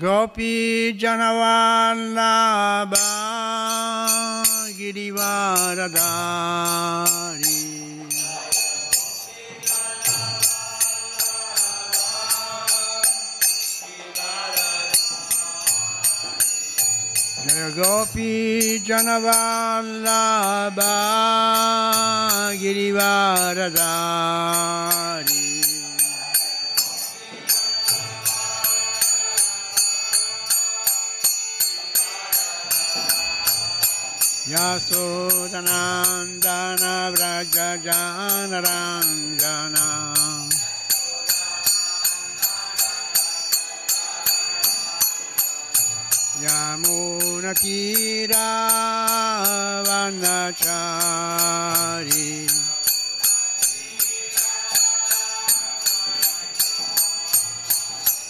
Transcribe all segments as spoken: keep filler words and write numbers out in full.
Gopi Janavallabha Girivaradhari Jaya Gopi Janavallabha Girivaradhari Yasodhanandana Vrajajanaranjana Yamunatiravanachari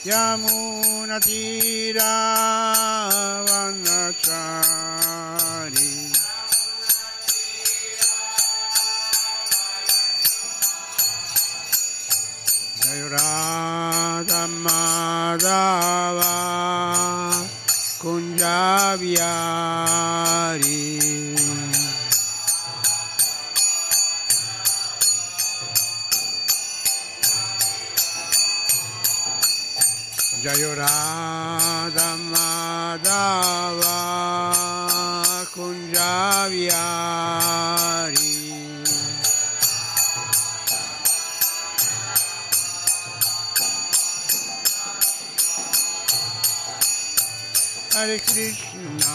Yamunatiravanachari Radha Madhava Kunjaviyari Jaya Radha Madhava Kunjaviyari Hare Krishna,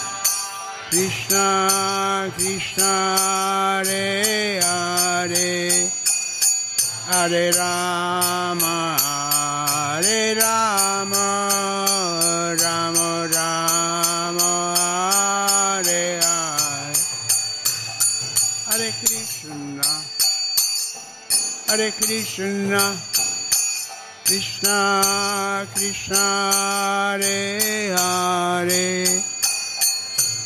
Krishna, Krishna, Hare Hare, Hare Rama, Hare Rama, Rama Rama, Hare Hare, Hare Krishna, Hare Krishna, Krishna, Krishna, Hare Hare.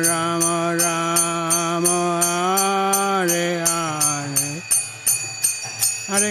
Rama Rama. Hare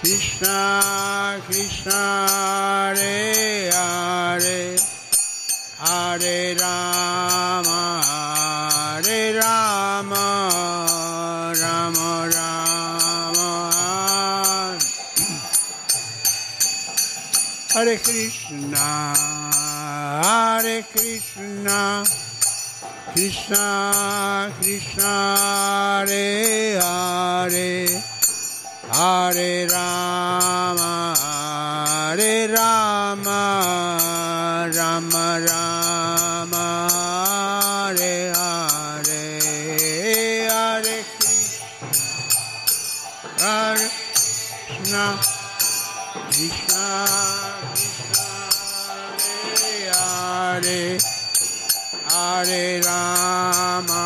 Krishna, Krishna, Hare Hare, Hare Rama, Hare Rama, Rama Rama, Hare Krishna, Hare Krishna, Krishna, Krishna, Hare Hare. Hare Rama, Hare Rama, Rama Rama, Hare Hare, Hare Krishna, Krishna, Hare Hare, Hare Rama,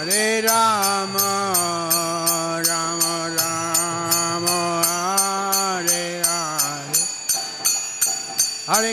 Hare Rama, Rama Rama. Hare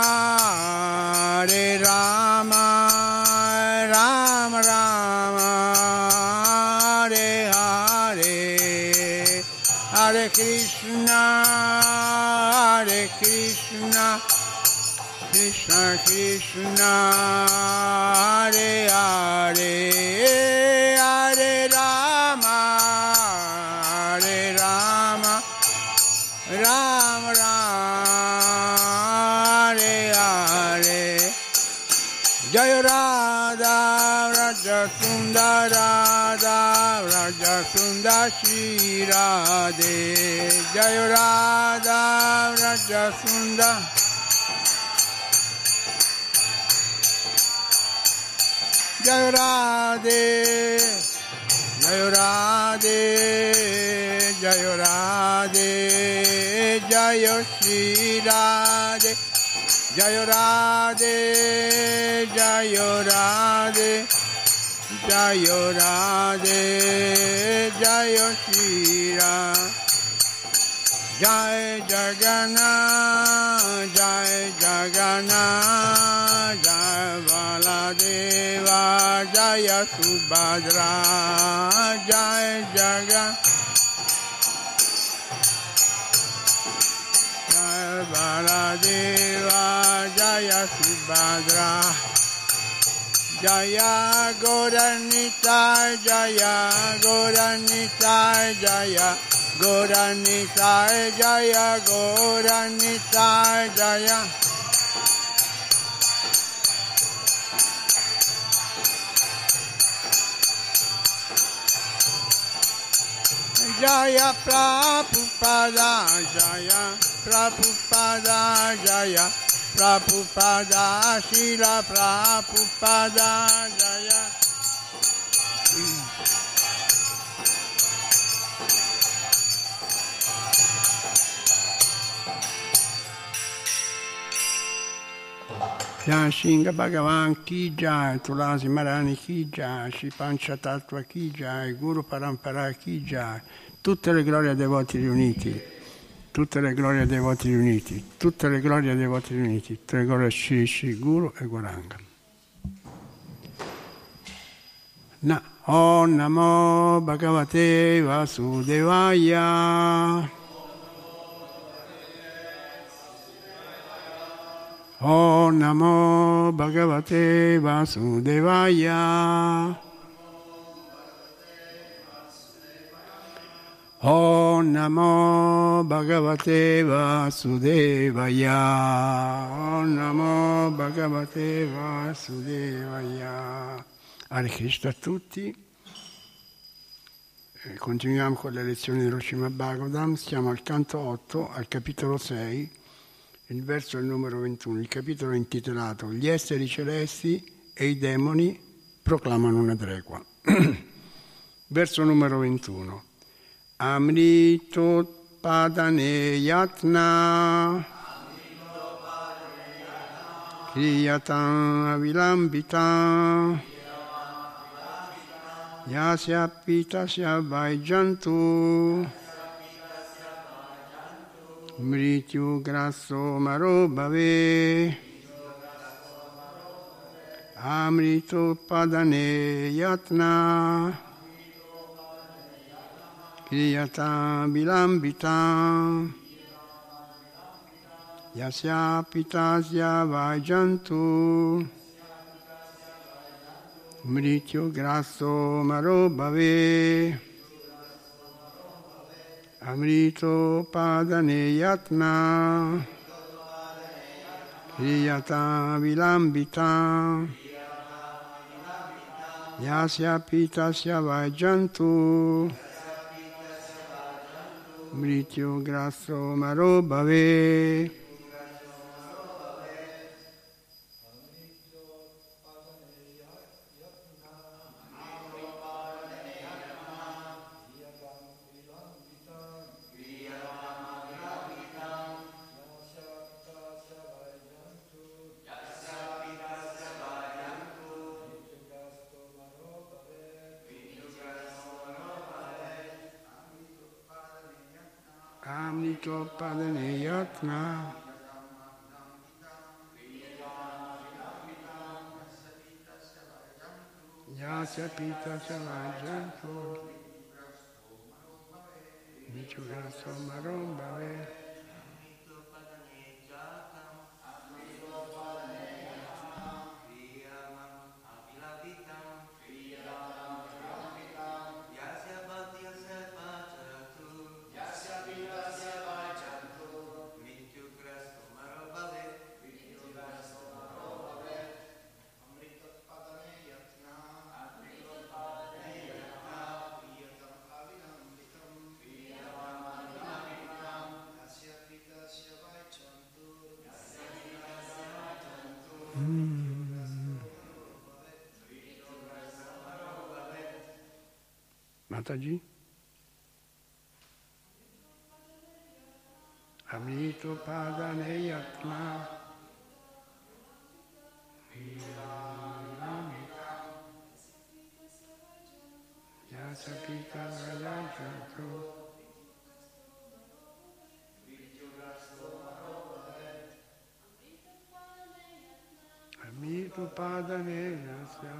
Hare Rama, Rama Rama, Hare Hare, Hare Krishna, Hare Krishna, Krishna Krishna, Hare Hare, Hare Rama, Hare Rama, Rama Rama, Hare Hare. Jaya Radha, Raja Kunda Radha, Raja Kunda Shri Radhe. Jaya Radha, Raja Kunda. Jai Radhe, Jai Radhe, Jai Radhe, Jai Shri Radhe, Jai Radhe, Jai Radhe, Jai Radhe, Jai Shri Radhe. Jai Jagana, Jai Jagana, Jai Baladeva, Jai Subhadra, Jai Jagana, Jai Baladeva, Jai Subhadra. Jaya Goranita, Jaya Goranita, Jaya Goranita, Jaya Goranita, Jaya Jaya Prabhupada, Jaya Prabhupada, Jaya Prabhupada, Śrīla Prabhupāda, Jaya. Singha Bhagavan Ki Jai, Tulasi Marani Ki Jai, Śrī Panchatattva Ki Jai, Guru Parampara Ki Jai, tutte le glorie dei voti riuniti. Tutte le glorie dei voti riuniti, tutte le glorie dei voti riuniti, tutte le glorie Shri Shri Guru e Goranga. Na, oh namo Bhagavate Vasudevaya. Oh namo Bhagavate Vasudevaya. Om Namo Bhagavate Vasudevaya. Om Namo Bhagavate Vasudevaya. Hare Krishna a tutti. Continuiamo con le lezioni dello Śrīmad Bhāgavatam. Siamo al canto otto, al capitolo sei, il verso è il numero ventuno. Il capitolo è intitolato Gli esseri celesti e i demoni proclamano una tregua. Verso numero ventuno. Amritotpadane yatna kriyatan avilambita yasya pitasya vaijantu mrityu grasso maro bhave amritotpadane yatna Kriyata bilambita yasya pitasya vajantu mrityo grasso maro bhave amrito padane yatna kriyata bilambita yasya pitasya vajantu Mrityo grasso maro bhave. Padane Yatna Yasya Pita Savajanto Vichugaso Marombave Mataji? Amrito Padane Yatma Viyanamita Yasapita Rajajato Amrito Padane Yatma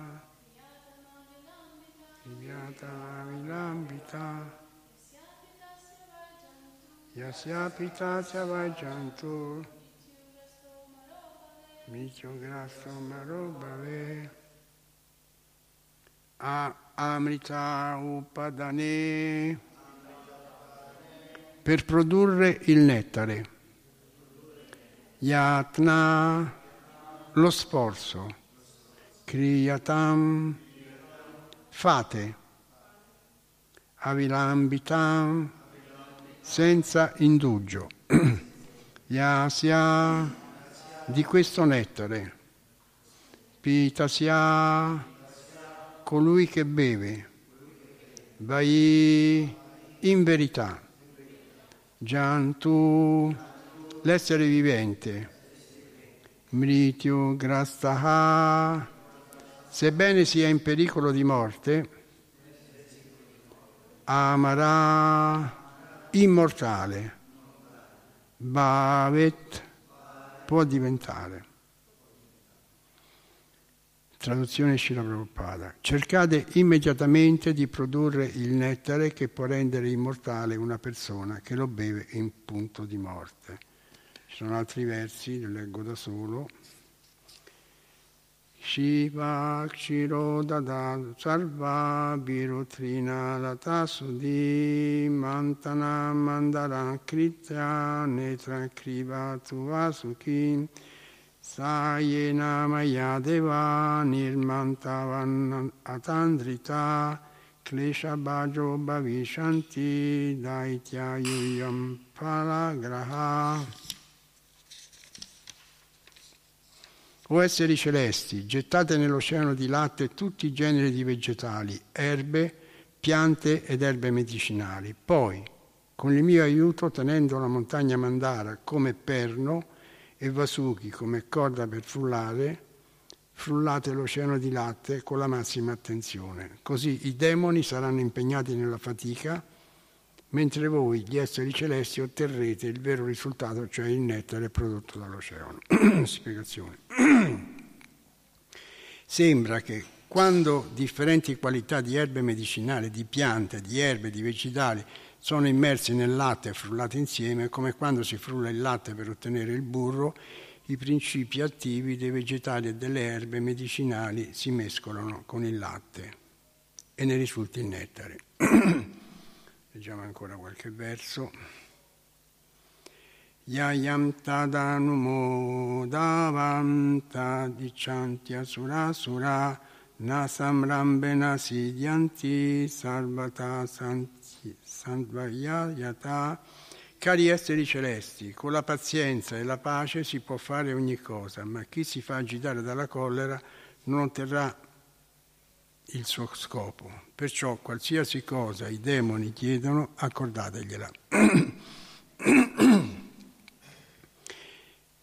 Vinyata Vilambita Yasya Pita Savajantu Micho Grasso Marobhave Amrita Upadane, per produrre il nettare. Yatna, lo sforzo. Kriyatam, fate. Avilambitam, senza indugio. Yasya, di questo nettare. Pitasya, colui che beve. Vai, in verità. Jantu, l'essere vivente. Mrityu grastaha, sebbene sia in pericolo di morte. Amara, immortale. Bhavet, può diventare. Traduzione Śrīla Prabhupāda. Cercate immediatamente di produrre il nettare che può rendere immortale una persona che lo beve in punto di morte. Ci sono altri versi, li leggo da solo. Shiva Kshiro Dadadu Sarva Birutrina Latasudi Mantana Mandara Kritra Netra Krivatu Vasuki Sayena Mayadeva Nirmantavan Atandrita Klesha Bhajo Bhavishanti Daitya Yuyam Palagraha. O esseri celesti, gettate nell'oceano di latte tutti i generi di vegetali, erbe, piante ed erbe medicinali. Poi, con il mio aiuto, tenendo la montagna Mandara come perno e Vasuki come corda per frullare, frullate l'oceano di latte con la massima attenzione. Così i demoni saranno impegnati nella fatica, mentre voi, gli esseri celesti, otterrete il vero risultato, cioè il nettare prodotto dall'oceano. Spiegazione. Sembra che quando differenti qualità di erbe medicinali, di piante, di erbe, di vegetali sono immersi nel latte e frullati insieme, come quando si frulla il latte per ottenere il burro, i principi attivi dei vegetali e delle erbe medicinali si mescolano con il latte e ne risulta il nettare. Leggiamo ancora qualche verso. Yayam tadanumo davam tadichanti asura sura nasam rambena sidianti salvata santvayayata. Cari esseri celesti, con la pazienza e la pace si può fare ogni cosa, ma chi si fa agitare dalla collera non otterrà il suo scopo. Perciò qualsiasi cosa i demoni chiedono, accordategliela.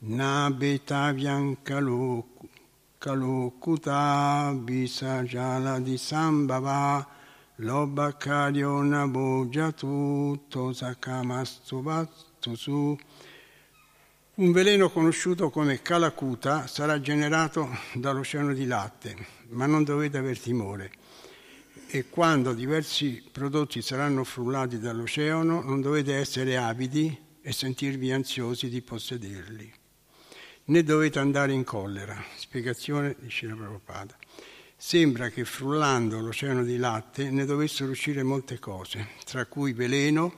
Na betavian kalukuta bisajala di sambhava lobakario naboja tu tosakamastuvat basato su un veleno conosciuto come Kalakuta, sarà generato dall'oceano di latte, ma non dovete aver timore. E quando diversi prodotti saranno frullati dall'oceano, non dovete essere avidi e sentirvi ansiosi di possederli, né dovete andare in collera. Spiegazione di Śrīla Prabhupāda. Sembra che frullando l'oceano di latte ne dovessero uscire molte cose, tra cui veleno,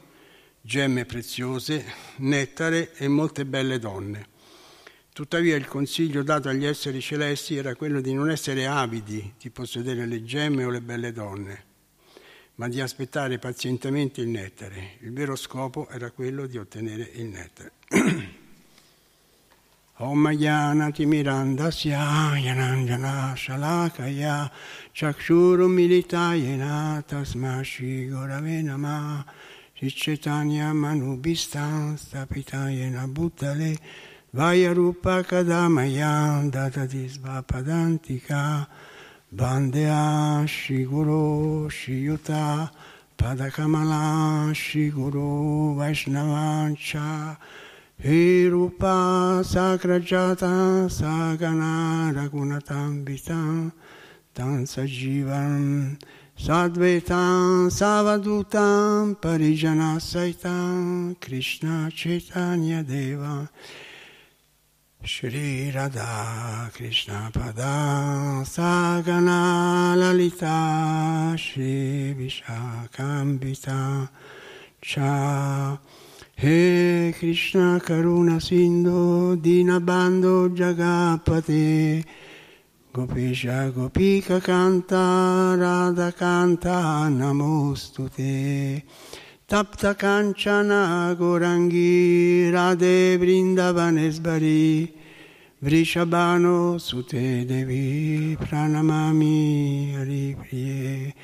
gemme preziose, nettare e molte belle donne. Tuttavia il consiglio dato agli esseri celesti era quello di non essere avidi di possedere le gemme o le belle donne, ma di aspettare pazientemente il nettare. Il vero scopo era quello di ottenere il nettare. Omayana timirandasya yananjana shalakaya chakshuru militayena tasma shri gurave namah Sri Chaitanya manubhistam stapitayena buddhale vayarupa kadamayan datatisva padantika bandea shri guru shri yuta padakamala shri guru vaishnavancha He rupa sakrajata sagana ragunatam vitam tan sajivam sadvetam savadutam parijana saitam Krishna Chaitanya Deva Shri Radha Krishna Pada Sagana Lalita Shri Vishakambita Cha He Krishna Karuna Sindhu Dinabando Jagapate Gopisha Gopika Kanta Radha Kanta Namostute Tapta Kanchana Gorangi Radhe Vrindavanesbari Vrishabano Sute Devi Pranamami Haripriye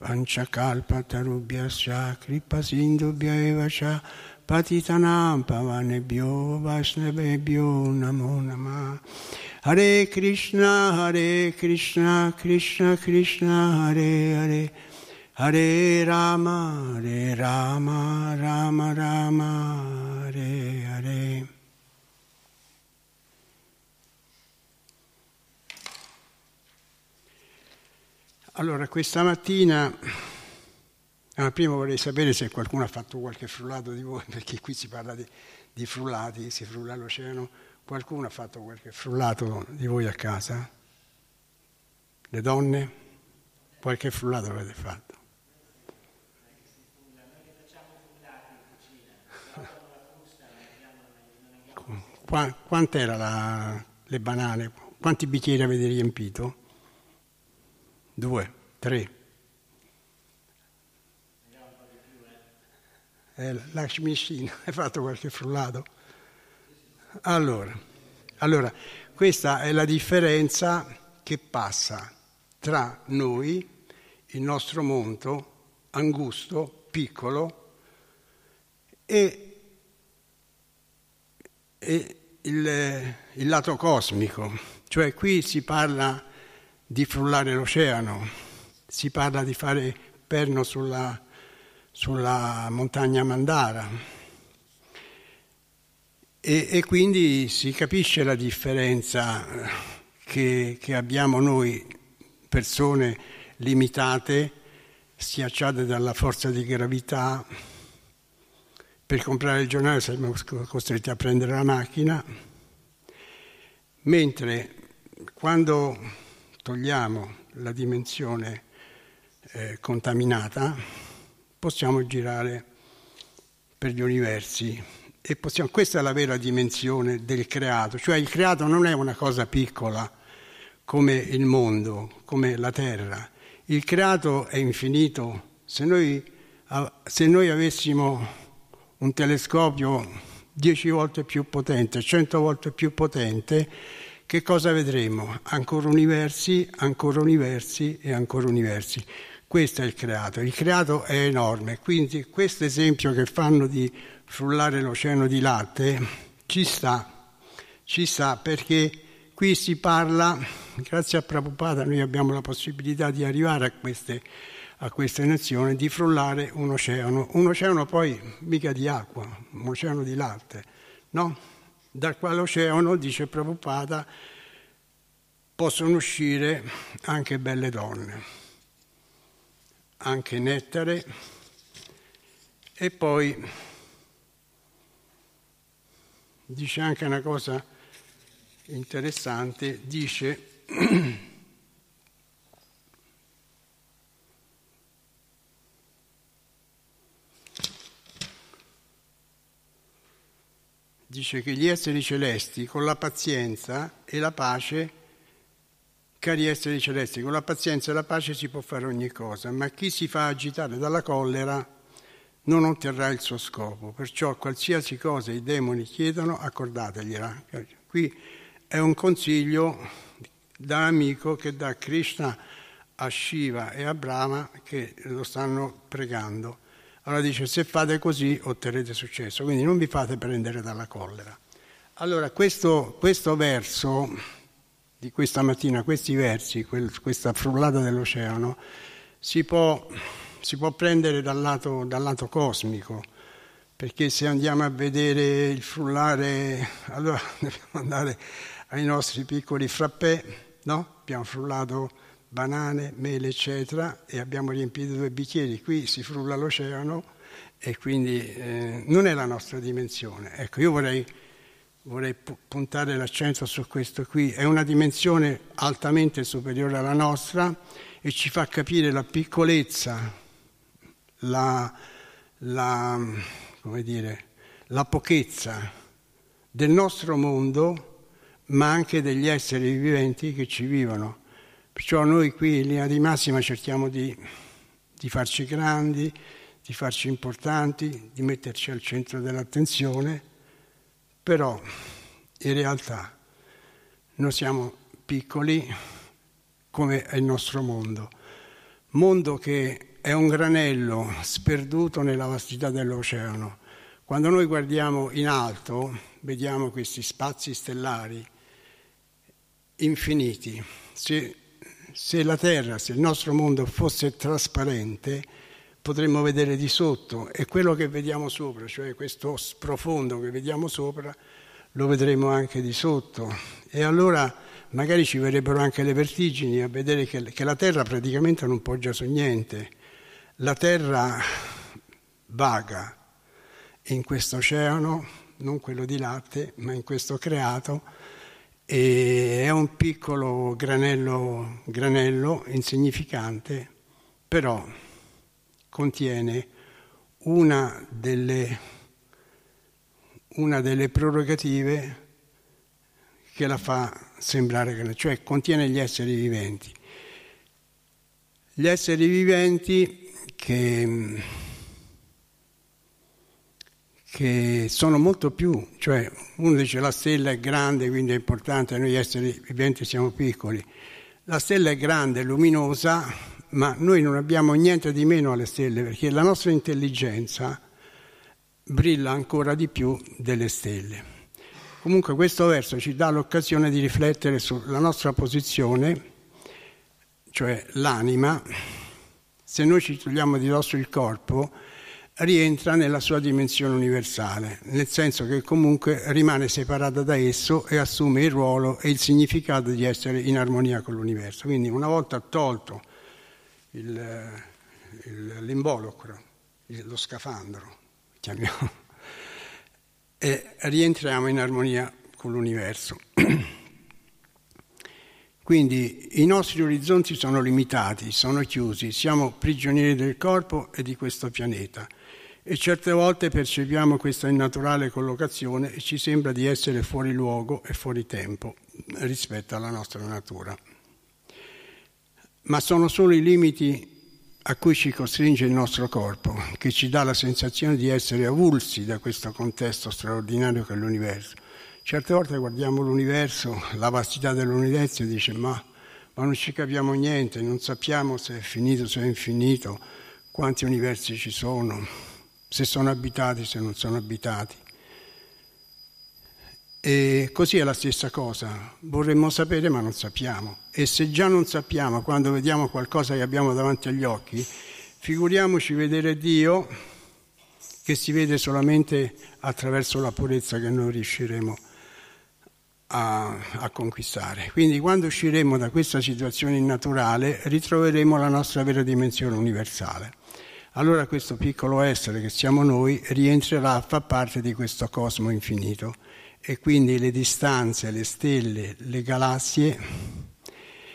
Vanchakalpatarubhyasya Kripasindubhya evasya Patitanam pavanebhyo vaishnavebhyo namo namah. Hare Krishna, Hare Krishna, Krishna Krishna, Hare Hare. Hare Rama, Hare Rama, Rama Rama, Hare Hare. Allora, questa mattina... Ah, prima vorrei sapere se qualcuno ha fatto qualche frullato di voi, perché qui si parla di, di frullati, si frulla l'oceano. Qualcuno ha fatto qualche frullato di voi a casa? Le donne? Qualche frullato avete fatto? Qua, quant'era la, le banane? Quanti bicchieri avete riempito? Due? Tre? Eh, Lakshmicino, hai fatto qualche frullato? Allora, allora, questa è la differenza che passa tra noi, il nostro mondo angusto, piccolo, e, e il, il lato cosmico. Cioè qui si parla di frullare l'oceano, si parla di fare perno sulla... sulla montagna Mandara, e, e quindi si capisce la differenza che, che abbiamo noi, persone limitate, schiacciate dalla forza di gravità. Per comprare il giornale siamo costretti a prendere la macchina, mentre quando togliamo la dimensione eh, contaminata possiamo girare per gli universi e possiamo, questa è la vera dimensione del creato, cioè il creato non è una cosa piccola come il mondo, come la terra. Il creato è infinito. Se noi, se noi avessimo un telescopio dieci volte più potente, cento volte più potente, che cosa vedremo? Ancora universi, ancora universi e ancora universi. Questo è il creato, il creato è enorme, quindi questo esempio che fanno di frullare l'oceano di latte ci sta, ci sta, perché qui si parla, grazie a Prabhupada noi abbiamo la possibilità di arrivare a queste, a queste nazioni di frullare un oceano, un oceano poi mica di acqua, un oceano di latte, no? Da quell'oceano, dice Prabhupada, possono uscire anche belle donne, anche nettare e poi dice anche una cosa interessante, dice dice che gli esseri celesti con la pazienza e la pace, cari esseri celesti, con la pazienza e la pace si può fare ogni cosa, ma chi si fa agitare dalla collera non otterrà il suo scopo. Perciò qualsiasi cosa i demoni chiedono, accordategliela. Qui è un consiglio da amico che dà Krishna a Shiva e a Brahma che lo stanno pregando. Allora dice, se fate così otterrete successo, quindi non vi fate prendere dalla collera. Allora questo, questo verso di questa mattina, questi versi, quel, questa frullata dell'oceano, si può, si può prendere dal lato, dal lato cosmico, perché se andiamo a vedere il frullare, allora dobbiamo andare ai nostri piccoli frappè, no? Abbiamo frullato banane, mele, eccetera, e abbiamo riempito due bicchieri. Qui si frulla l'oceano e quindi eh, non è la nostra dimensione. Ecco, io vorrei, vorrei puntare l'accento su questo qui. È una dimensione altamente superiore alla nostra e ci fa capire la piccolezza, la, la, come dire, la pochezza del nostro mondo, ma anche degli esseri viventi che ci vivono. Perciò noi qui in linea di massima cerchiamo di, di farci grandi, di farci importanti, di metterci al centro dell'attenzione, però in realtà noi siamo piccoli come è il nostro mondo, mondo che è un granello sperduto nella vastità dell'oceano. Quando noi guardiamo in alto vediamo questi spazi stellari infiniti. Se Se la Terra, se il nostro mondo fosse trasparente, potremmo vedere di sotto e quello che vediamo sopra, cioè questo profondo che vediamo sopra, lo vedremo anche di sotto. E allora magari ci verrebbero anche le vertigini a vedere che, che la Terra praticamente non poggia su niente. La Terra vaga in questo oceano, non quello di latte, ma in questo creato, e è un piccolo granello, granello insignificante, però contiene una delle, una delle prerogative che la fa sembrare, cioè contiene gli esseri viventi. Gli esseri viventi che, che sono molto più, cioè uno dice la stella è grande quindi è importante, noi esseri viventi siamo piccoli, la stella è grande, luminosa, ma noi non abbiamo niente di meno alle stelle perché la nostra intelligenza brilla ancora di più delle stelle. Comunque questo verso ci dà l'occasione di riflettere sulla nostra posizione, cioè l'anima, se noi ci togliamo di dosso il corpo rientra nella sua dimensione universale, nel senso che comunque rimane separata da esso e assume il ruolo e il significato di essere in armonia con l'universo. Quindi una volta tolto il, il, l'involucro, lo scafandro, chiamiamo, e rientriamo in armonia con l'universo. Quindi i nostri orizzonti sono limitati, sono chiusi, siamo prigionieri del corpo e di questo pianeta. E certe volte percepiamo questa innaturale collocazione e ci sembra di essere fuori luogo e fuori tempo rispetto alla nostra natura. Ma sono solo i limiti a cui ci costringe il nostro corpo, che ci dà la sensazione di essere avulsi da questo contesto straordinario che è l'universo. Certe volte guardiamo l'universo, la vastità dell'universo e dice ma, ma non ci capiamo niente, non sappiamo se è finito, se è infinito, quanti universi ci sono, se sono abitati, se non sono abitati. E così è la stessa cosa, vorremmo sapere ma non sappiamo, e se già non sappiamo quando vediamo qualcosa che abbiamo davanti agli occhi, figuriamoci vedere Dio che si vede solamente attraverso la purezza che noi riusciremo a, a conquistare. Quindi quando usciremo da questa situazione innaturale ritroveremo la nostra vera dimensione universale. Allora questo piccolo essere che siamo noi rientrerà a far parte di questo cosmo infinito, e quindi le distanze, le stelle, le galassie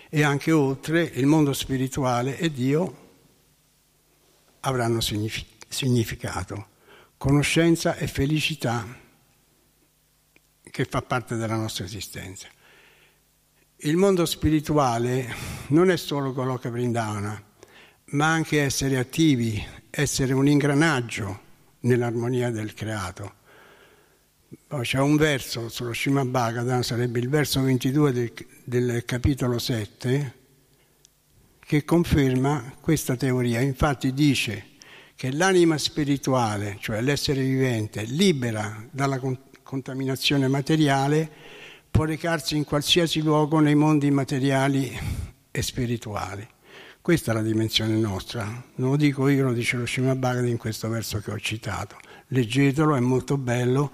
e anche oltre, il mondo spirituale e Dio avranno significato, conoscenza e felicità che fa parte della nostra esistenza. Il mondo spirituale non è solo Goloka Vrindavana, ma anche essere attivi, essere un ingranaggio nell'armonia del creato. Poi c'è un verso sullo Śrīmad Bhāgavatam, sarebbe il verso ventidue del, del capitolo sette, che conferma questa teoria. Infatti dice che l'anima spirituale, cioè l'essere vivente, libera dalla con- contaminazione materiale, può recarsi in qualsiasi luogo nei mondi materiali e spirituali. Questa è la dimensione nostra, non lo dico io, lo dice lo Śrīmad Bhāgavatam in questo verso che ho citato. Leggetelo, è molto bello,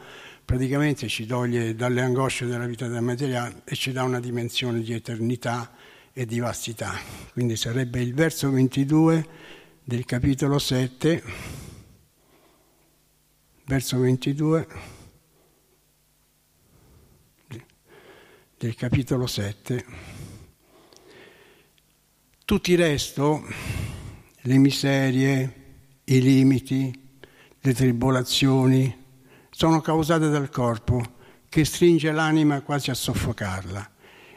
praticamente ci toglie dalle angosce della vita materiale e ci dà una dimensione di eternità e di vastità. Quindi sarebbe il verso ventidue del capitolo sette, verso ventidue del capitolo sette. Tutto il resto, le miserie, i limiti, le tribolazioni, sono causate dal corpo che stringe l'anima quasi a soffocarla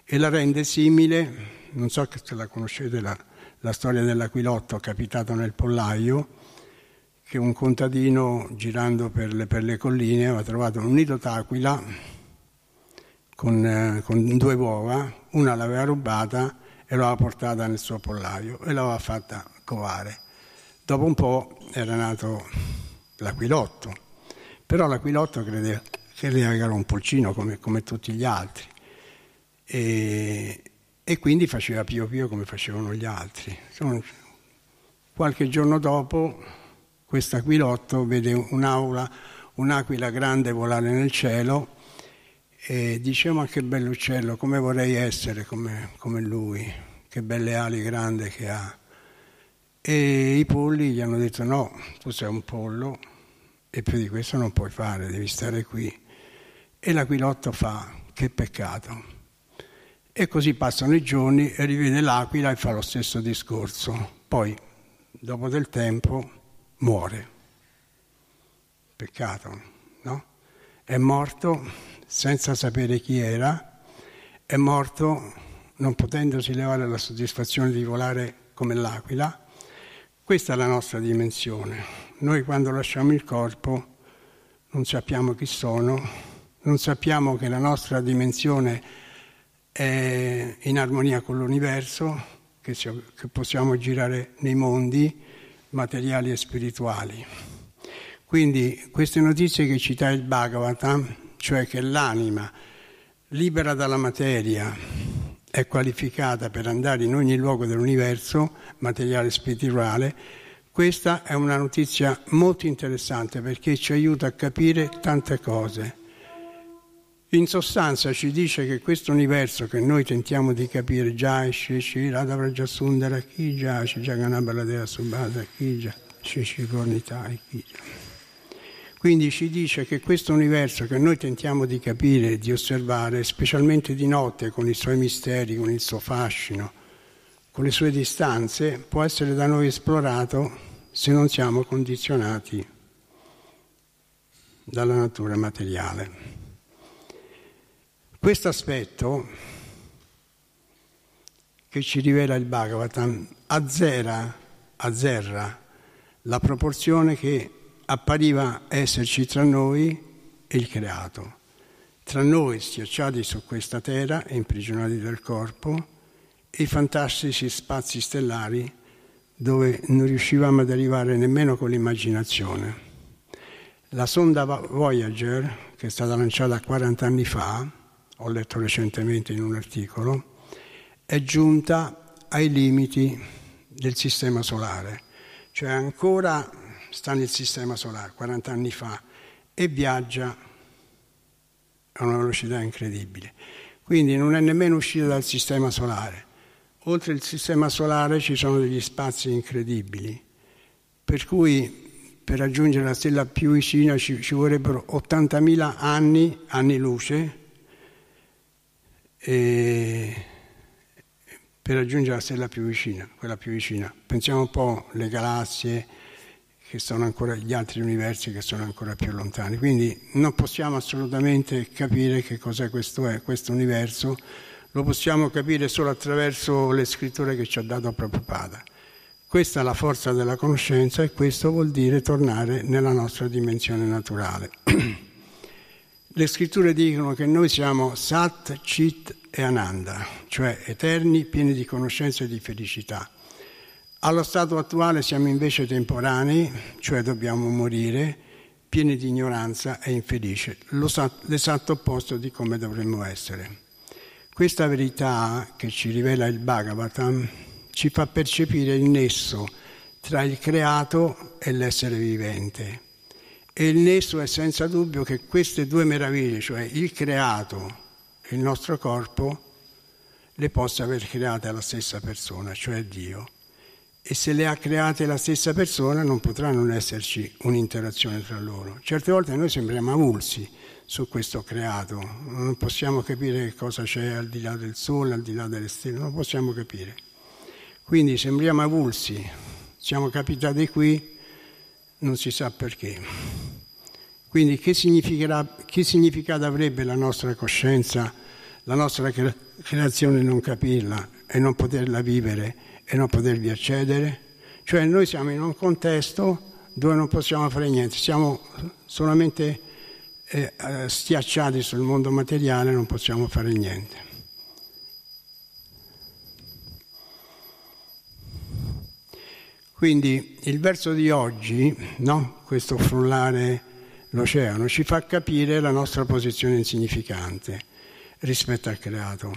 e la rende simile, non so se la conoscete la, la storia dell'aquilotto capitato nel pollaio, che un contadino girando per le, per le colline aveva trovato un nido d'aquila con, eh, con due uova, una l'aveva rubata e l'aveva portata nel suo pollaio e l'aveva fatta covare. Dopo un po' era nato l'aquilotto, però l'aquilotto credeva, credeva che era un pulcino come, come tutti gli altri e, e quindi faceva pio pio come facevano gli altri. Insomma, qualche giorno dopo questo aquilotto vede un'aula, un'aquila grande volare nel cielo e dice: ma che bello uccello, come vorrei essere come, come lui, che belle ali grandi che ha. E i polli gli hanno detto: no, tu sei un pollo e più di questo non puoi fare, devi stare qui. E l'aquilotto fa: che peccato. E così passano i giorni e rivede l'aquila e fa lo stesso discorso. Poi dopo del tempo muore. Peccato, no? È morto senza sapere chi era, è morto non potendosi levare la soddisfazione di volare come l'aquila. Questa è la nostra dimensione. Noi quando lasciamo il corpo non sappiamo chi sono, non sappiamo che la nostra dimensione è in armonia con l'universo, che, si, che possiamo girare nei mondi materiali e spirituali. Quindi queste notizie che ci dà il Bhagavatam, cioè che l'anima libera dalla materia è qualificata per andare in ogni luogo dell'universo, materiale e spirituale, questa è una notizia molto interessante perché ci aiuta a capire tante cose. In sostanza ci dice che questo universo che noi tentiamo di capire, Jai Shri Shri Radharani Sundara Kija, Shri Jagannabaladeva Subhadra Kija, Shri Shri Gornitai Kija. Quindi ci dice che questo universo che noi tentiamo di capire, di osservare, specialmente di notte, con i suoi misteri, con il suo fascino, con le sue distanze, può essere da noi esplorato se non siamo condizionati dalla natura materiale. Questo aspetto che ci rivela il Bhagavatam azzera, azzerra la proporzione che appariva esserci tra noi e il creato, tra noi schiacciati su questa terra e imprigionati dal corpo e i fantastici spazi stellari dove non riuscivamo ad arrivare nemmeno con l'immaginazione. La sonda Voyager, che è stata lanciata quaranta anni fa, ho letto recentemente in un articolo, è giunta ai limiti del sistema solare, cioè ancora sta nel sistema solare, quaranta anni fa, e viaggia a una velocità incredibile. Quindi non è nemmeno uscita dal sistema solare. Oltre il sistema solare ci sono degli spazi incredibili, per cui per raggiungere la stella più vicina ci, ci vorrebbero ottantamila anni, anni luce, e per raggiungere la stella più vicina, quella più vicina. Pensiamo un po' alle galassie, che sono ancora gli altri universi che sono ancora più lontani. Quindi non possiamo assolutamente capire che cos'è questo, è, questo universo, lo possiamo capire solo attraverso le scritture che ci ha dato Prabhupada. Questa è la forza della conoscenza e questo vuol dire tornare nella nostra dimensione naturale. Le scritture dicono che noi siamo Sat, Chit e Ananda, cioè eterni, pieni di conoscenza e di felicità. Allo stato attuale siamo invece temporanei, cioè dobbiamo morire, pieni di ignoranza e infelici, l'esatto opposto di come dovremmo essere. Questa verità che ci rivela il Bhagavatam ci fa percepire il nesso tra il creato e l'essere vivente. E il nesso è senza dubbio che queste due meraviglie, cioè il creato e il nostro corpo, le possa aver create la stessa persona, cioè Dio. E se le ha create la stessa persona non potrà non esserci un'interazione tra loro. Certe volte noi sembriamo avulsi su questo creato, non possiamo capire cosa c'è al di là del sole, al di là delle stelle, non possiamo capire. Quindi sembriamo avulsi, siamo capitati qui, non si sa perché. Quindi che, che significato avrebbe la nostra coscienza, la nostra creazione, non capirla e non poterla vivere e non potervi accedere? Cioè noi siamo in un contesto dove non possiamo fare niente, siamo solamente eh, schiacciati sul mondo materiale, non possiamo fare niente. Quindi il verso di oggi, no? Questo frullare l'oceano, ci fa capire la nostra posizione insignificante rispetto al creato.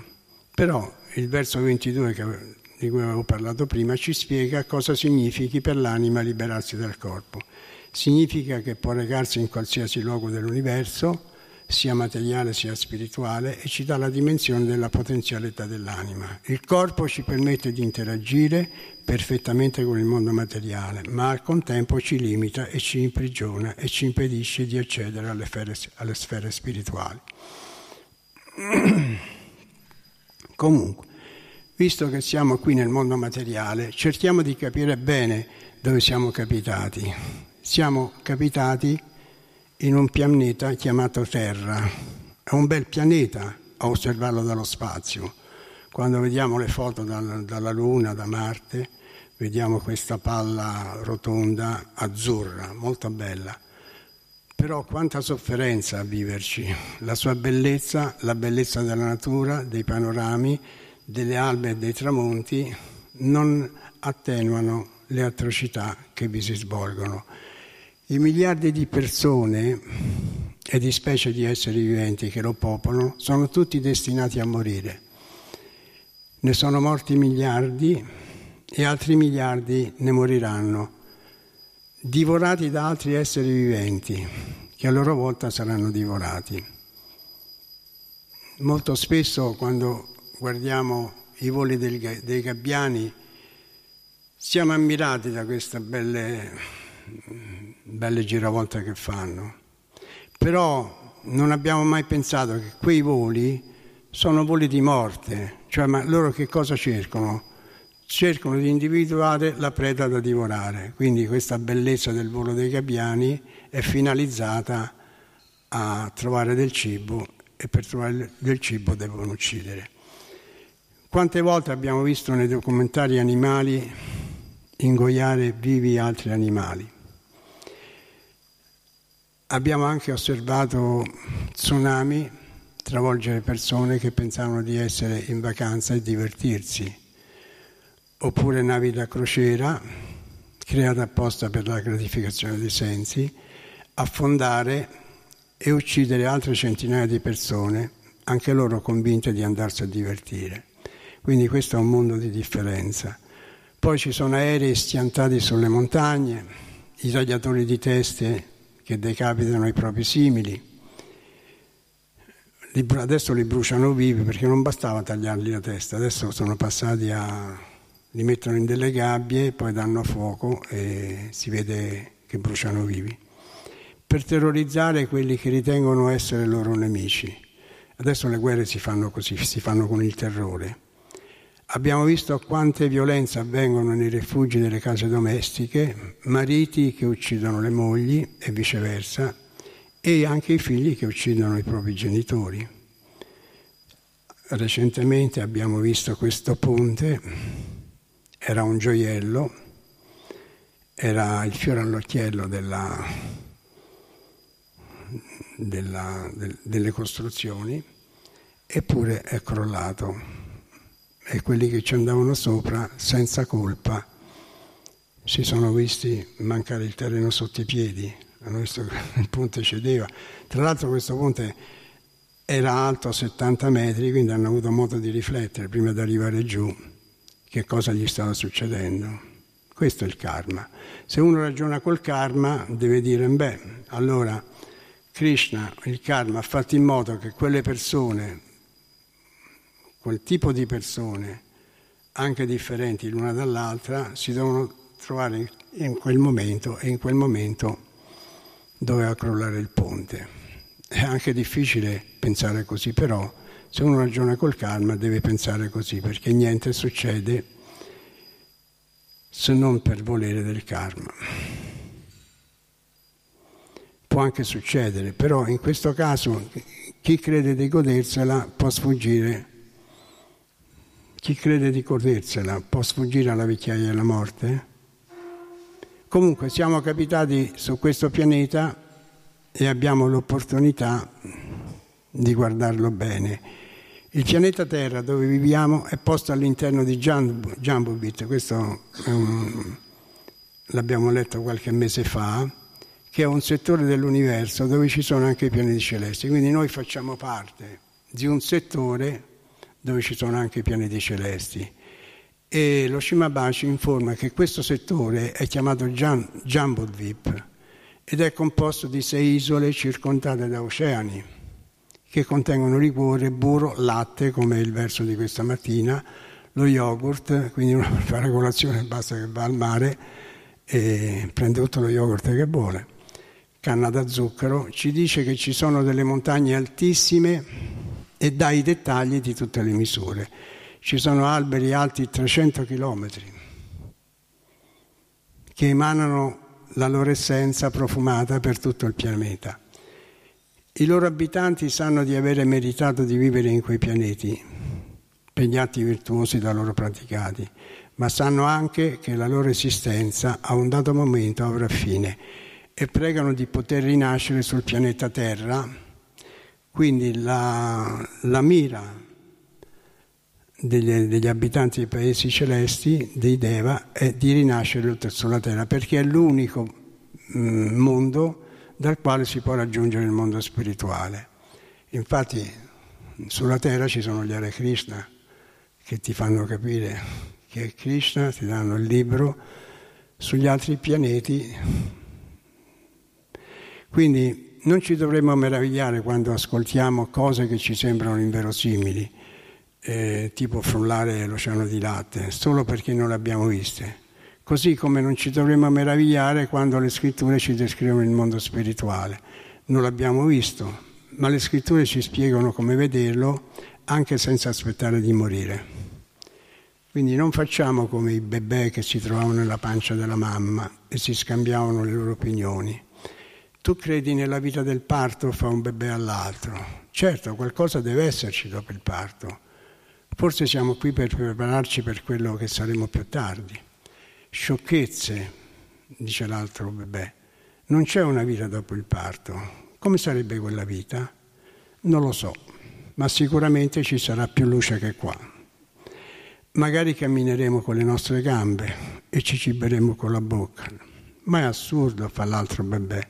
Però il verso ventidue che, di cui avevo parlato prima ci spiega cosa significhi per l'anima liberarsi dal corpo. Significa che può recarsi in qualsiasi luogo dell'universo, sia materiale sia spirituale, e ci dà la dimensione della potenzialità dell'anima. Il corpo ci permette di interagire perfettamente con il mondo materiale, ma al contempo ci limita e ci imprigiona e ci impedisce di accedere alle sfere, alle sfere spirituali. Comunque, visto che siamo qui nel mondo materiale, cerchiamo di capire bene dove siamo capitati. Siamo capitati in un pianeta chiamato Terra. È un bel pianeta a osservarlo dallo spazio. Quando vediamo le foto dal, dalla Luna, da Marte, vediamo questa palla rotonda azzurra, molto bella. Però quanta sofferenza a viverci. La sua bellezza, la bellezza della natura, dei panorami, delle albe e dei tramonti, non attenuano le atrocità che vi si svolgono. I miliardi di persone e di specie di esseri viventi che lo popolano sono tutti destinati a morire. Ne sono morti miliardi e altri miliardi ne moriranno, divorati da altri esseri viventi che a loro volta saranno divorati. Molto spesso quando guardiamo i voli del, dei gabbiani siamo ammirati da queste belle, belle giravolte che fanno, però non abbiamo mai pensato che quei voli sono voli di morte. Cioè, ma loro che cosa cercano? Cercano di individuare la preda da divorare. Quindi questa bellezza del volo dei gabbiani è finalizzata a trovare del cibo e per trovare del cibo devono uccidere. Quante volte abbiamo visto nei documentari animali ingoiare vivi altri animali? Abbiamo anche osservato tsunami travolgere persone che pensavano di essere in vacanza e divertirsi, oppure navi da crociera create apposta per la gratificazione dei sensi affondare e uccidere altre centinaia di persone, anche loro convinte di andarsi a divertire. Quindi questo è un mondo di differenza. Poi ci sono aerei schiantati sulle montagne, i tagliatori di teste che decapitano i propri simili. Adesso li bruciano vivi perché non bastava tagliargli la testa, adesso sono passati a... li mettono in delle gabbie, poi danno fuoco e si vede che bruciano vivi. Per terrorizzare quelli che ritengono essere loro nemici. Adesso le guerre si fanno così, si fanno con il terrore. Abbiamo visto quante violenze avvengono nei rifugi delle case domestiche, mariti che uccidono le mogli e viceversa, e anche i figli che uccidono i propri genitori. Recentemente abbiamo visto questo ponte, era un gioiello, era il fiore all'occhiello della, della, de, delle costruzioni, eppure è crollato e quelli che ci andavano sopra senza colpa si sono visti mancare il terreno sotto i piedi. Il ponte cedeva, tra l'altro questo ponte era alto settanta metri, quindi hanno avuto modo di riflettere prima di arrivare giù che cosa gli stava succedendo. Questo è il karma. Se uno ragiona col karma deve dire, beh, allora Krishna, il karma ha fatto in modo che quelle persone, quel tipo di persone anche differenti l'una dall'altra, si devono trovare in quel momento, e in quel momento doveva crollare il ponte. È anche difficile pensare così, però se uno ragiona col karma deve pensare così, perché niente succede se non per volere del karma. Può anche succedere, però in questo caso chi crede di godersela può sfuggire. Chi crede di godersela può sfuggire alla vecchiaia e alla morte? Comunque siamo capitati su questo pianeta e abbiamo l'opportunità di guardarlo bene. Il pianeta Terra dove viviamo è posto all'interno di Jambudvīpa, questo è un, l'abbiamo letto qualche mese fa, che è un settore dell'universo dove ci sono anche i pianeti celesti. Quindi noi facciamo parte di un settore dove ci sono anche i pianeti celesti. E lo Śrīmad Bhāgavatam informa che questo settore è chiamato Jambudvīpa ed è composto di sei isole circondate da oceani che contengono liquore, burro, latte, come il verso di questa mattina, lo yogurt, quindi uno per fare colazione basta che va al mare e prende tutto lo yogurt che vuole, canna da zucchero. Ci dice che ci sono delle montagne altissime e dà i dettagli di tutte le misure. Ci sono alberi alti trecento chilometri che emanano la loro essenza profumata per tutto il pianeta. I loro abitanti sanno di avere meritato di vivere in quei pianeti per gli atti virtuosi da loro praticati, ma sanno anche che la loro esistenza a un dato momento avrà fine e pregano di poter rinascere sul pianeta Terra. Quindi la, la mira Degli, degli abitanti dei paesi celesti, dei Deva, è di rinascere sulla Terra, perché è l'unico mh, mondo dal quale si può raggiungere il mondo spirituale. Infatti sulla Terra ci sono gli Hare Krishna che ti fanno capire che è Krishna, ti danno il libro, sugli altri pianeti. Quindi non ci dovremmo meravigliare quando ascoltiamo cose che ci sembrano inverosimili, Eh, tipo frullare l'oceano di latte, solo perché non le abbiamo viste. Così come non ci dovremmo meravigliare quando le scritture ci descrivono il mondo spirituale. Non l'abbiamo visto, ma le scritture ci spiegano come vederlo anche senza aspettare di morire. Quindi non facciamo come i bebè che si trovavano nella pancia della mamma e si scambiavano le loro opinioni. Tu credi nella vita del parto, fa un bebè all'altro. Certo, qualcosa deve esserci dopo il parto. Forse siamo qui per prepararci per quello che saremo più tardi. Sciocchezze, dice l'altro bebè. Non c'è una vita dopo il parto. Come sarebbe quella vita? Non lo so, ma sicuramente ci sarà più luce che qua. Magari cammineremo con le nostre gambe e ci ciberemo con la bocca. Ma è assurdo, fa l'altro bebè.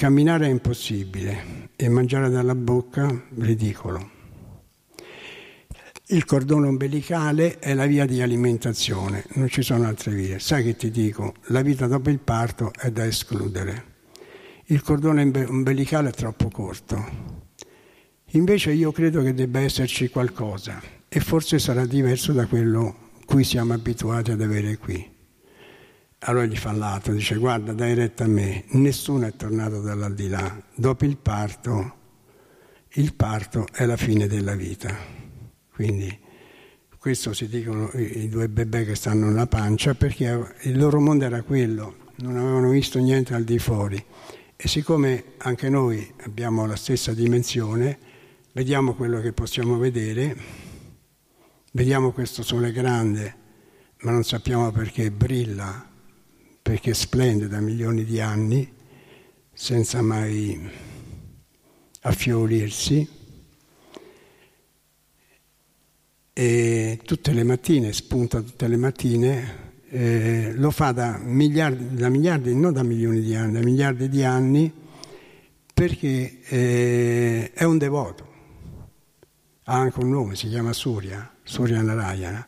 Camminare è impossibile e mangiare dalla bocca ridicolo. Il cordone ombelicale è la via di alimentazione, non ci sono altre vie. Sai che ti dico? La vita dopo il parto è da escludere. Il cordone ombelicale è troppo corto. Invece io credo che debba esserci qualcosa e forse sarà diverso da quello cui siamo abituati ad avere qui. Allora gli fa l'atto, dice: guarda, dai retta a me, nessuno è tornato dall'aldilà. Dopo il parto, il parto è la fine della vita. Quindi questo si dicono i due bebè che stanno nella pancia, perché il loro mondo era quello, non avevano visto niente al di fuori. E siccome anche noi abbiamo la stessa dimensione, vediamo quello che possiamo vedere, vediamo questo sole grande, ma non sappiamo perché brilla, perché splende da milioni di anni, senza mai affiorirsi. E tutte le mattine, spunta tutte le mattine, eh, lo fa da miliardi, da miliardi, non da milioni di anni, da miliardi di anni, perché eh, è un devoto. Ha anche un nome, si chiama Surya, Surya Narayana,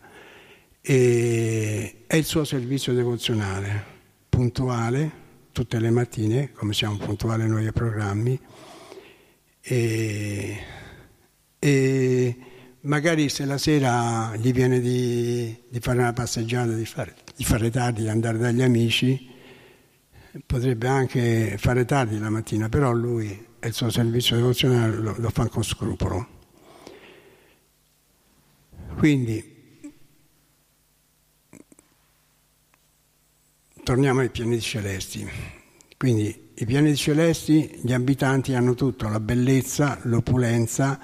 e è il suo servizio devozionale, puntuale, tutte le mattine, come siamo puntuali noi ai programmi, e... e magari se la sera gli viene di, di fare una passeggiata, di fare, di fare tardi, di andare dagli amici, potrebbe anche fare tardi la mattina, però lui e il suo servizio devozionale lo, lo fa con scrupolo. Quindi torniamo ai pianeti celesti. Quindi i pianeti celesti, gli abitanti hanno tutto, la bellezza, l'opulenza.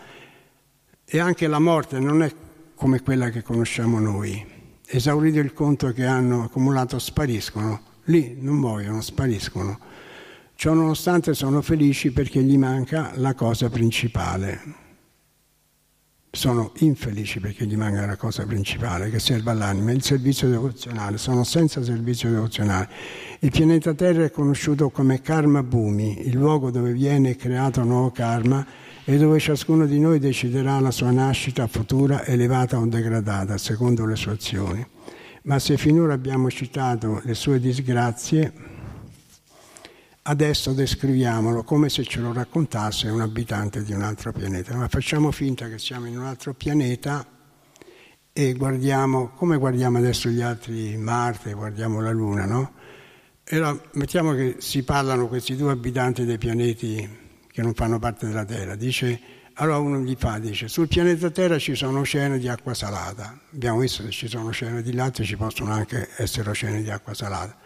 E anche la morte non è come quella che conosciamo noi. Esaurito il conto che hanno accumulato, spariscono. Lì non muoiono, spariscono. Ciò nonostante sono felici perché gli manca la cosa principale. Sono infelici perché gli manca la cosa principale che serve all'anima, il servizio devozionale. Sono senza servizio devozionale. Il pianeta Terra è conosciuto come Karma Bhumi, il luogo dove viene creato nuovo karma e dove ciascuno di noi deciderà la sua nascita futura, elevata o degradata, secondo le sue azioni. Ma se finora abbiamo citato le sue disgrazie, adesso descriviamolo come se ce lo raccontasse un abitante di un altro pianeta. Ma facciamo finta che siamo in un altro pianeta e guardiamo, come guardiamo adesso gli altri, Marte, guardiamo la Luna, no? E allora, mettiamo che si parlano questi due abitanti dei pianeti che non fanno parte della Terra, dice, allora uno gli fa, dice, sul pianeta Terra ci sono oceani di acqua salata, abbiamo visto che ci sono oceani di latte, ci possono anche essere oceani di acqua salata,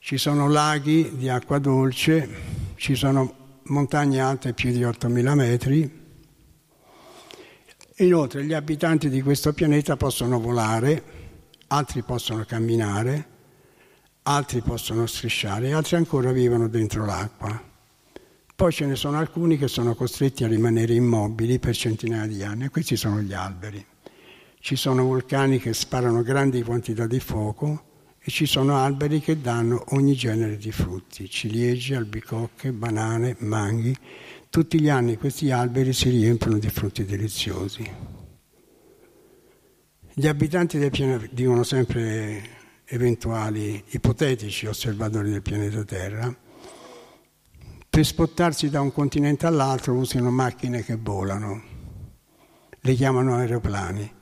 ci sono laghi di acqua dolce, ci sono montagne alte più di ottomila metri, inoltre gli abitanti di questo pianeta possono volare, altri possono camminare, altri possono strisciare, altri ancora vivono dentro l'acqua. Poi ce ne sono alcuni che sono costretti a rimanere immobili per centinaia di anni, e questi sono gli alberi. Ci sono vulcani che sparano grandi quantità di fuoco e ci sono alberi che danno ogni genere di frutti, ciliegie, albicocche, banane, manghi. Tutti gli anni questi alberi si riempiono di frutti deliziosi. Gli abitanti del pianeta, dicono sempre eventuali, ipotetici osservatori del pianeta Terra, per spostarsi da un continente all'altro usano macchine che volano, le chiamano aeroplani.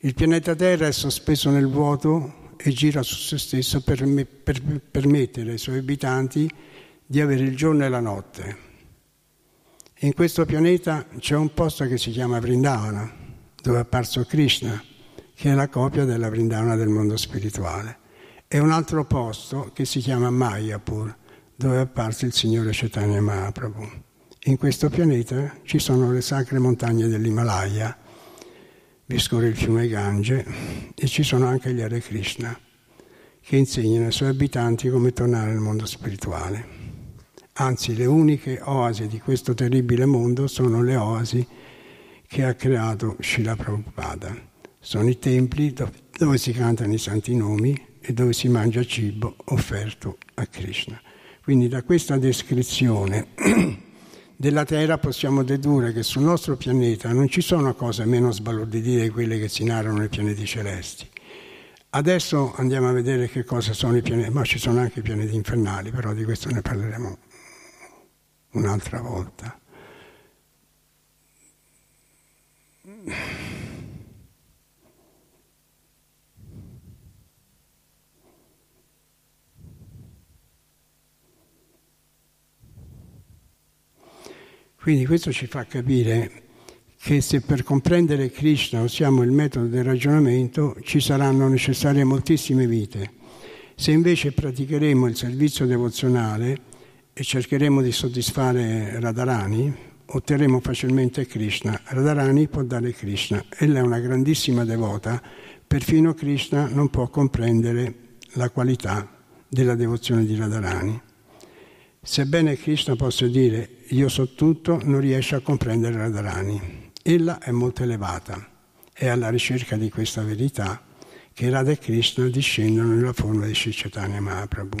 Il pianeta Terra è sospeso nel vuoto e gira su se stesso per, per, per permettere ai suoi abitanti di avere il giorno e la notte. In questo pianeta c'è un posto che si chiama Vrindavana, dove è apparso Krishna, che è la copia della Vrindavana del mondo spirituale, e un altro posto che si chiama Mayapur, dove è apparso il Signore Chaitanya Mahaprabhu. In questo pianeta ci sono le sacre montagne dell'Himalaya, vi scorre il fiume Gange, e ci sono anche gli Hare Krishna, che insegnano ai suoi abitanti come tornare nel mondo spirituale. Anzi, le uniche oasi di questo terribile mondo sono le oasi che ha creato Śrīla Prabhupāda. Sono i templi dove si cantano i santi nomi e dove si mangia cibo offerto a Krishna. Quindi da questa descrizione della Terra possiamo dedurre che sul nostro pianeta non ci sono cose meno sbalordite di quelle che si narrano nei pianeti celesti. Adesso andiamo a vedere che cosa sono i pianeti, ma ci sono anche i pianeti infernali, però di questo ne parleremo un'altra volta. Quindi questo ci fa capire che se per comprendere Krishna usiamo il metodo del ragionamento ci saranno necessarie moltissime vite. Se invece praticheremo il servizio devozionale e cercheremo di soddisfare Radharani, otterremo facilmente Krishna. Radharani può dare Krishna. Ella è una grandissima devota, perfino Krishna non può comprendere la qualità della devozione di Radharani. Sebbene Krishna possa dire io so tutto, non riesce a comprendere Radharani. Ella è molto elevata, è alla ricerca di questa verità che Radha e Krishna discendono nella forma di Sri Chaitanya Mahaprabhu,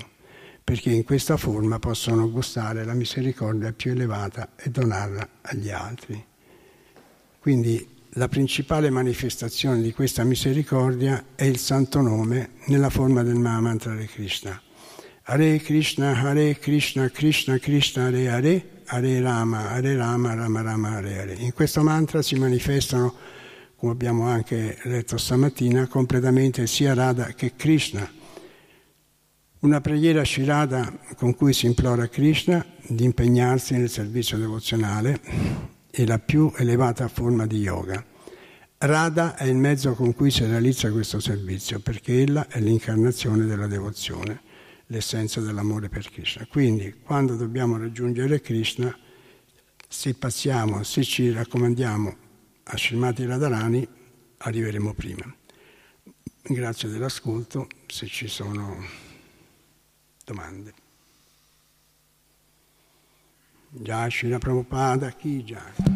perché in questa forma possono gustare la misericordia più elevata e donarla agli altri. Quindi la principale manifestazione di questa misericordia è il santo nome nella forma del Mahamantra di Krishna. Hare Krishna, Hare Krishna, Krishna Krishna, Hare Hare, Hare Rama, Hare Rama, Rama Rama, Hare Hare. In questo mantra si manifestano, come abbiamo anche letto stamattina, completamente sia Radha che Krishna. Una preghiera Shri Radha con cui si implora Krishna di impegnarsi nel servizio devozionale è la più elevata forma di yoga. Radha è il mezzo con cui si realizza questo servizio, perché ella è l'incarnazione della devozione, l'essenza dell'amore per Krishna. Quindi quando dobbiamo raggiungere Krishna, se passiamo, se ci raccomandiamo a Śrīmati Radharani, arriveremo prima. Grazie dell'ascolto, se ci sono domande. Jai Śrīla Prabhupāda, chi Jai?